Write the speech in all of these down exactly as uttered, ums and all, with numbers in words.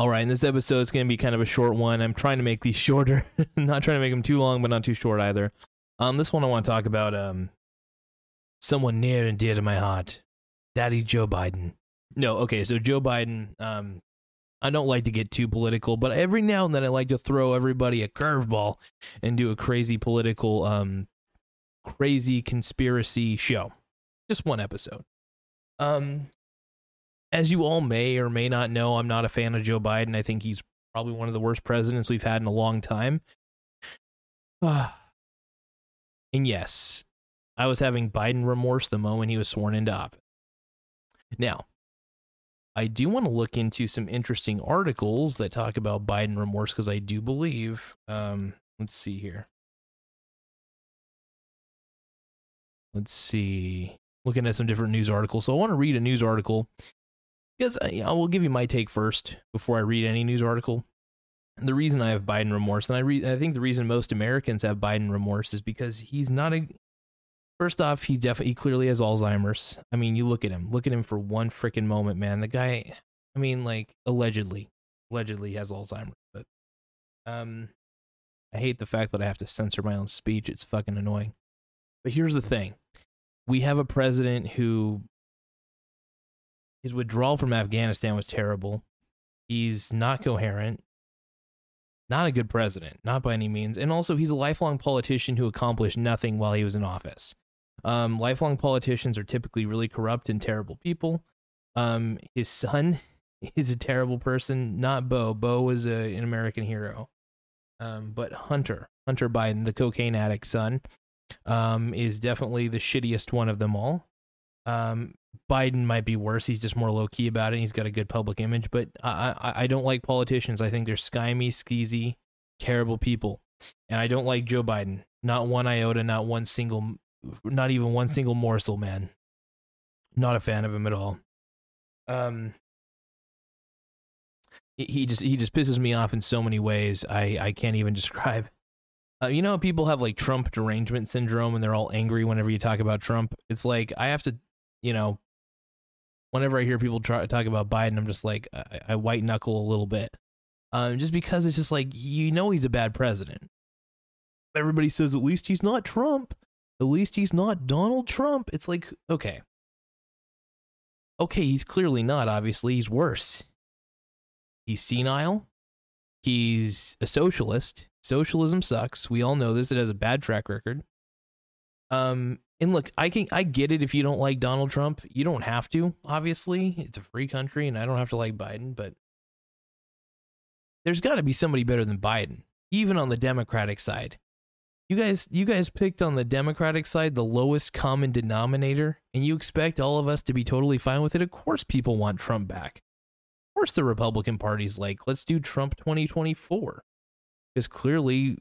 All right, and this episode is going to be kind of a short one. I'm trying to make these shorter. Not trying to make them too long, but not too short either. Um, this one I want to talk about um, someone near and dear to my heart, Daddy Joe Biden. No, okay, so Joe Biden, um, I don't like to get too political, but every now and then I like to throw everybody a curveball and do a crazy political, um, crazy conspiracy show. Just one episode. Um... As you all may or may not know, I'm not a fan of Joe Biden. I think he's probably one of the worst presidents we've had in a long time. Uh, and yes, I was having Biden remorse the moment he was sworn into office. Now, I do want to look into some interesting articles that talk about Biden remorse, because I do believe, um, let's see here. Let's see. Looking at some different news articles. So I want to read a news article. Because I, I will give you my take first before I read any news article. And the reason I have Biden remorse, and I re- I think the reason most Americans have Biden remorse, is because he's not a. First off, he's definitely he clearly has Alzheimer's. I mean, you look at him, look at him for one freaking moment, man. The guy, I mean, like allegedly, allegedly has Alzheimer's. But um, I hate the fact that I have to censor my own speech. It's fucking annoying. But here's the thing: we have a president who. His withdrawal from Afghanistan was terrible. He's not coherent. Not a good president, not by any means. And also, he's a lifelong politician who accomplished nothing while he was in office. Um, lifelong politicians are typically really corrupt and terrible people. Um, his son is a terrible person. Not Bo. Bo was a, an American hero. Um, but Hunter, Hunter Biden, the cocaine addict son, um, is definitely the shittiest one of them all. Um, Biden might be worse. He's just more low-key about it. He's got a good public image, but I, I I don't like politicians. I think they're skimmy, skeezy, terrible people, and I don't like Joe Biden. Not one iota, not one single, not even one single morsel, man. Not a fan of him at all. Um, he just he just pisses me off in so many ways. I I can't even describe. Uh, you know, people have like Trump derangement syndrome, and they're all angry whenever you talk about Trump. It's like I have to, you know. Whenever I hear people try, talk about Biden, I'm just like, I, I white knuckle a little bit. Um, just because it's just like, you know, he's a bad president. Everybody says, at least he's not Trump. At least he's not Donald Trump. It's like, okay. Okay, he's clearly not, obviously. He's worse. He's senile. He's a socialist. Socialism sucks. We all know this. It has a bad track record. Um... And look, I can I get it if you don't like Donald Trump. You don't have to, obviously. It's a free country, and I don't have to like Biden, but there's got to be somebody better than Biden, even on the Democratic side. You guys, you guys picked on the Democratic side the lowest common denominator, and you expect all of us to be totally fine with it. Of course people want Trump back. Of course the Republican Party's like, let's do Trump twenty twenty-four. Because clearly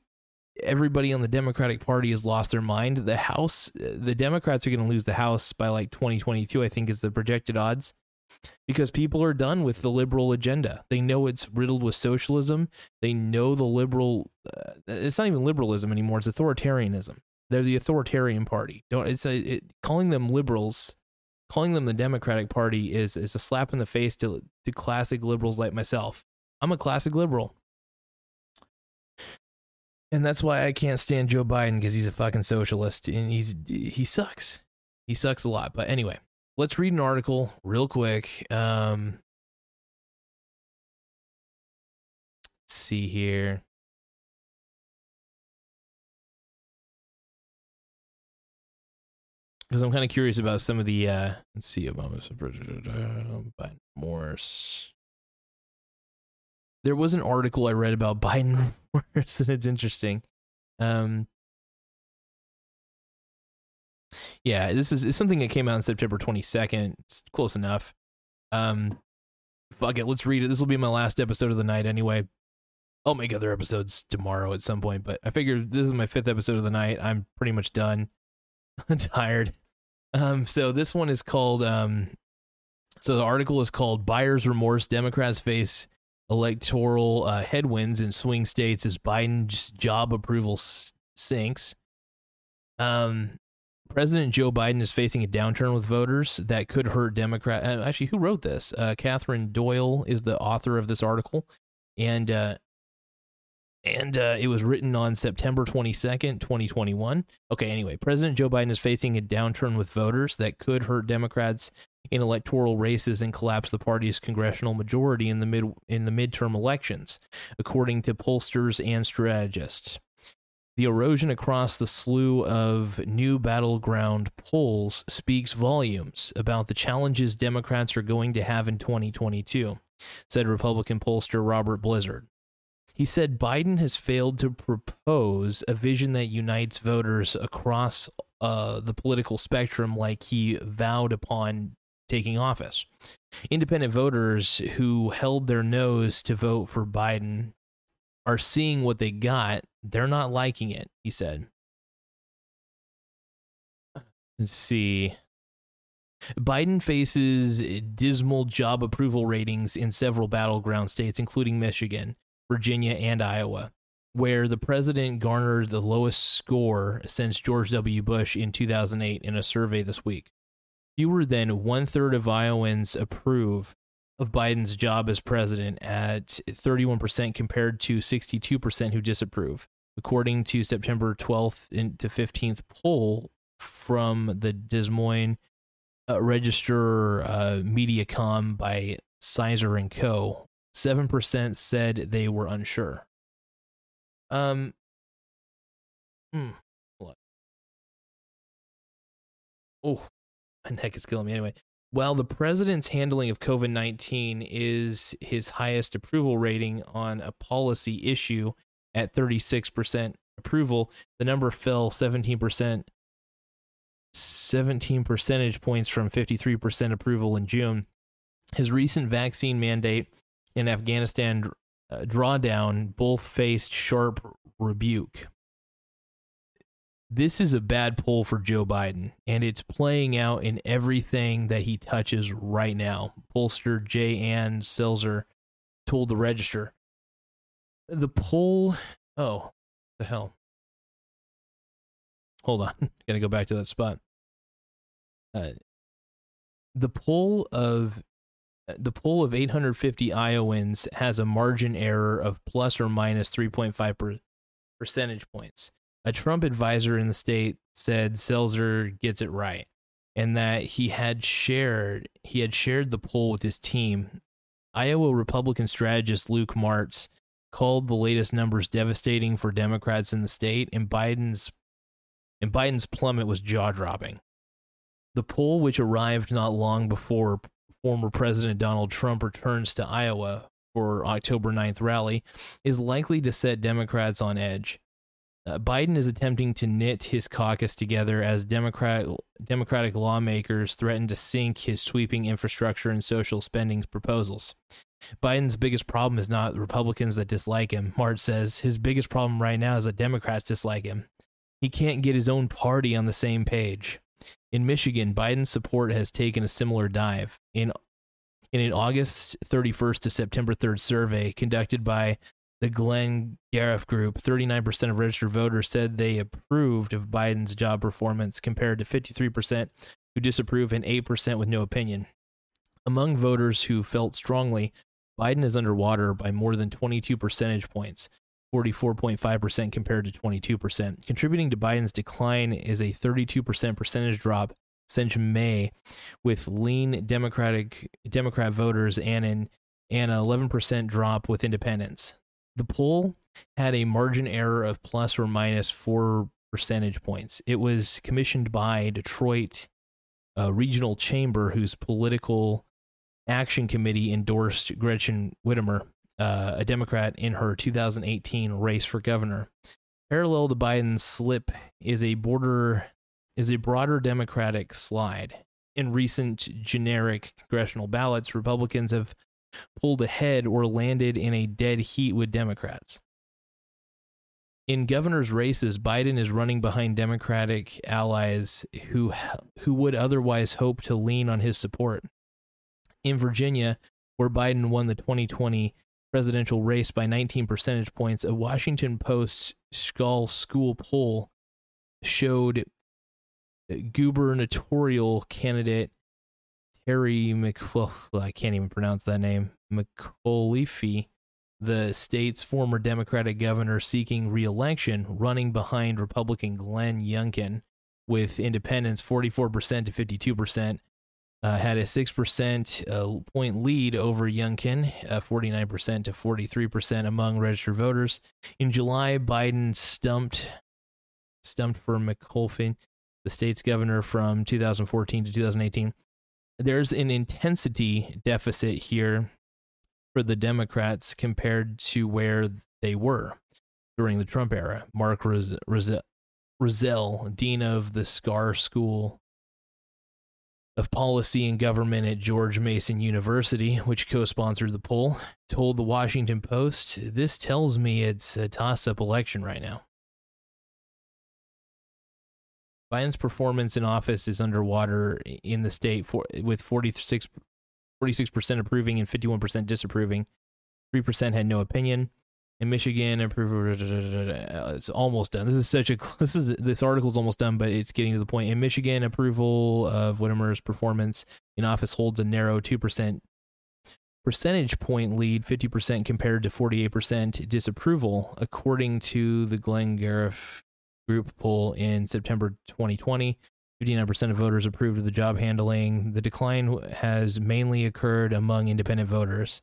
everybody on the Democratic Party has lost their mind. The House, the Democrats are going to lose the House by like twenty twenty-two, I think is the projected odds, because people are done with the liberal agenda. They know it's riddled with socialism. They know the liberal, uh, it's not even liberalism anymore. It's authoritarianism. They're the authoritarian party. Don't it's a, it, calling them liberals, calling them the Democratic Party is, is a slap in the face to, to classic liberals like myself. I'm a classic liberal. And that's why I can't stand Joe Biden, because he's a fucking socialist and he's he sucks. He sucks a lot. But anyway, let's read an article real quick. Um, let's see here. Because I'm kind of curious about some of the. Uh, let's see, Obama's Biden Morse. There was an article I read about Biden remorse, and it's interesting. Um, yeah, this is, is something that came out on September twenty-second. It's close enough. Um, fuck it, let's read it. This will be my last episode of the night anyway. I'll make other episodes tomorrow at some point, but I figured this is my fifth episode of the night. I'm pretty much done. I'm tired. Um, so this one is called, um, so the article is called Buyer's Remorse, Democrats Face Electoral uh, Headwinds in Swing States as Biden's Job Approval s- Sinks. Um, President Joe Biden is facing a downturn with voters that could hurt Democrat. Uh, actually, who wrote this? Uh, Catherine Doyle is the author of this article. And, uh, And uh, it was written on September twenty-second, twenty twenty-one. Okay, anyway, President Joe Biden is facing a downturn with voters that could hurt Democrats in electoral races and collapse the party's congressional majority in the mid in the midterm elections, according to pollsters and strategists. The erosion across the slew of new battleground polls speaks volumes about the challenges Democrats are going to have in twenty twenty-two, said Republican pollster Robert Blizzard. He said Biden has failed to propose a vision that unites voters across uh, the political spectrum like he vowed upon taking office. Independent voters who held their nose to vote for Biden are seeing what they got. They're not liking it, he said. Let's see. Biden faces dismal job approval ratings in several battleground states, including Michigan, Virginia, and Iowa, where the president garnered the lowest score since George W. Bush in two thousand eight in a survey this week. Fewer than one-third of Iowans approve of Biden's job as president at thirty-one percent compared to sixty-two percent who disapprove, according to September twelfth to fifteenth poll from the Des Moines uh, Register uh, Mediacom by Sizer and Co. seven percent said they were unsure. Um, mm, what? Oh, my neck is killing me anyway. While the president's handling of COVID nineteen is his highest approval rating on a policy issue at thirty-six percent approval, the number fell seventeen percent, seventeen percentage points from fifty-three percent approval in June. His recent vaccine mandate in Afghanistan uh, drawdown both faced sharp rebuke. This is a bad poll for Joe Biden, and it's playing out in everything that he touches right now, pollster J. Ann Selzer told the Register. The poll, oh, the hell. Hold on, gotta go back to that spot. Uh, the poll of The poll of eight hundred fifty Iowans has a margin error of plus or minus three point five per percentage points. A Trump advisor in the state said Selzer gets it right, and that he had shared he had shared the poll with his team. Iowa Republican strategist Luke Martz called the latest numbers devastating for Democrats in the state, and Biden's and Biden's plummet was jaw-dropping. The poll, which arrived not long before former President Donald Trump returns to Iowa for October ninth rally, is likely to set Democrats on edge. Uh, Biden is attempting to knit his caucus together as Democrat, Democratic lawmakers threaten to sink his sweeping infrastructure and social spending proposals. Biden's biggest problem is not Republicans that dislike him. Martz says his biggest problem right now is that Democrats dislike him. He can't get his own party on the same page. In Michigan, Biden's support has taken a similar dive. In in an August thirty-first to September third survey conducted by the Glenn Gariff Group, thirty-nine percent of registered voters said they approved of Biden's job performance compared to fifty-three percent who disapprove and eight percent with no opinion. Among voters who felt strongly, Biden is underwater by more than twenty-two percentage points, forty-four point five percent compared to twenty-two percent. Contributing to Biden's decline is a thirty-two percent percentage drop since May, with lean Democratic Democrat voters and an, and an eleven percent drop with independents. The poll had a margin error of plus or minus four percentage points. It was commissioned by Detroit uh, Regional Chamber, whose Political Action Committee endorsed Gretchen Whitmer, Uh, a Democrat, in her two thousand eighteen race for governor. Parallel to Biden's slip is a border is a broader Democratic slide. In recent generic congressional ballots, Republicans have pulled ahead or landed in a dead heat with Democrats. In governor's races, Biden is running behind Democratic allies who who would otherwise hope to lean on his support. In Virginia, where Biden won the twenty twenty presidential race by nineteen percentage points, a Washington Post Skull School poll showed gubernatorial candidate Terry McAuliffe, I can't even pronounce that name, McAuliffe, the state's former Democratic governor seeking re-election, running behind Republican Glenn Youngkin, with independents forty-four percent to fifty-two percent, uh, had a six percent uh, point lead over Youngkin, uh, forty-nine percent to forty-three percent among registered voters. In July, Biden stumped, stumped for McAuliffe, the state's governor from two thousand fourteen to two thousand eighteen. There's an intensity deficit here for the Democrats compared to where they were during the Trump era. Mark Rozell, dean of the Scar School of Policy and Government at George Mason University, which co-sponsored the poll, told the Washington Post, "This tells me it's a toss-up election right now." Biden's performance in office is underwater in the state, for, with forty-six percent forty-six percent approving and fifty-one percent disapproving. three percent had no opinion. In Michigan, it's almost done. This is such a this is this article's almost done, but it's getting to the point. In Michigan, approval of Whitmer's performance in office holds a narrow two percent percentage point lead, fifty percent compared to forty-eight percent disapproval, according to the Glenn Gariff Group poll in September twenty twenty. fifty-nine percent of voters approved of the job handling. The decline has mainly occurred among independent voters.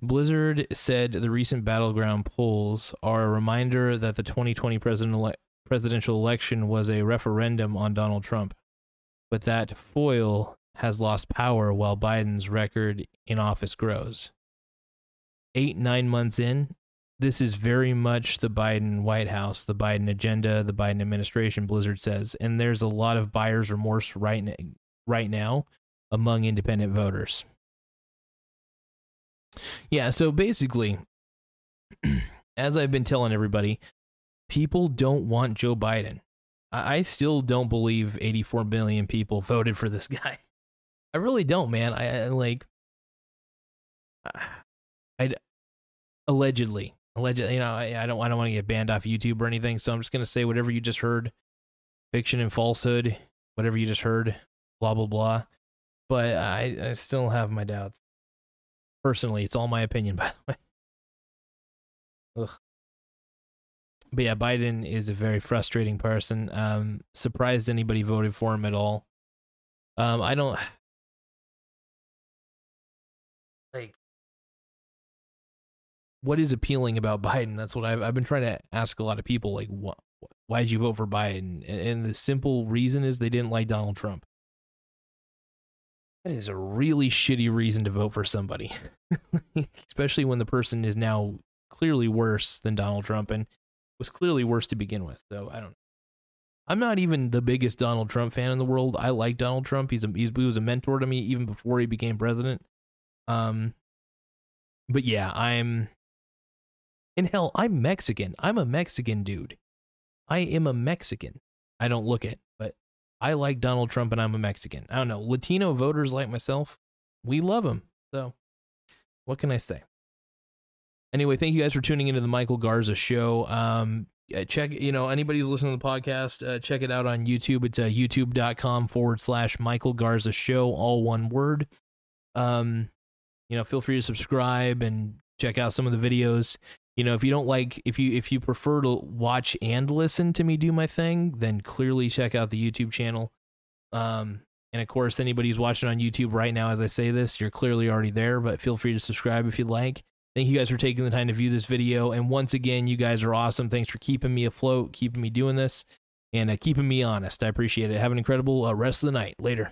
Blizzard said the recent battleground polls are a reminder that the twenty twenty president ele- presidential election was a referendum on Donald Trump, but that foil has lost power while Biden's record in office grows. Eight, nine months in, this is very much the Biden White House, the Biden agenda, the Biden administration, Blizzard says, and there's a lot of buyer's remorse right now, right now among independent voters. Yeah, so basically, as I've been telling everybody, people don't want Joe Biden. I, I still don't believe eighty-four million people voted for this guy. I really don't, man. I, I like, I allegedly. Allegedly, you know, I, I don't, I don't want to get banned off YouTube or anything, so I'm just gonna say whatever you just heard, fiction and falsehood, whatever you just heard, blah blah blah. But I, I still have my doubts. Personally, it's all my opinion, by the way. Ugh. But yeah, Biden is a very frustrating person. Um, surprised anybody voted for him at all. Um, I don't like. What is appealing about Biden? That's what I've, I've been trying to ask a lot of people. Like, wh- why did you vote for Biden? And, and the simple reason is they didn't like Donald Trump. That is a really shitty reason to vote for somebody, especially when the person is now clearly worse than Donald Trump and was clearly worse to begin with. So I don't know. I'm not even the biggest Donald Trump fan in the world. I like Donald Trump. He's a, he's, he was a mentor to me even before he became president. Um, but yeah, I'm. And hell, I'm Mexican. I'm a Mexican dude. I am a Mexican. I don't look it, but I like Donald Trump and I'm a Mexican. I don't know. Latino voters like myself, we love him. So what can I say? Anyway, thank you guys for tuning into the Michael Garza Show. Um, check, you know, anybody who's listening to the podcast, uh, check it out on YouTube. It's uh, youtube.com forward slash Michael Garza Show, all one word. Um, you know, feel free to subscribe and check out some of the videos. You know, if you don't like, if you if you prefer to watch and listen to me do my thing, then clearly check out the YouTube channel. Um, and of course, anybody who's watching on YouTube right now, as I say this, you're clearly already there, but feel free to subscribe if you'd like. Thank you guys for taking the time to view this video. And once again, you guys are awesome. Thanks for keeping me afloat, keeping me doing this, and uh, keeping me honest. I appreciate it. Have an incredible uh, rest of the night. Later.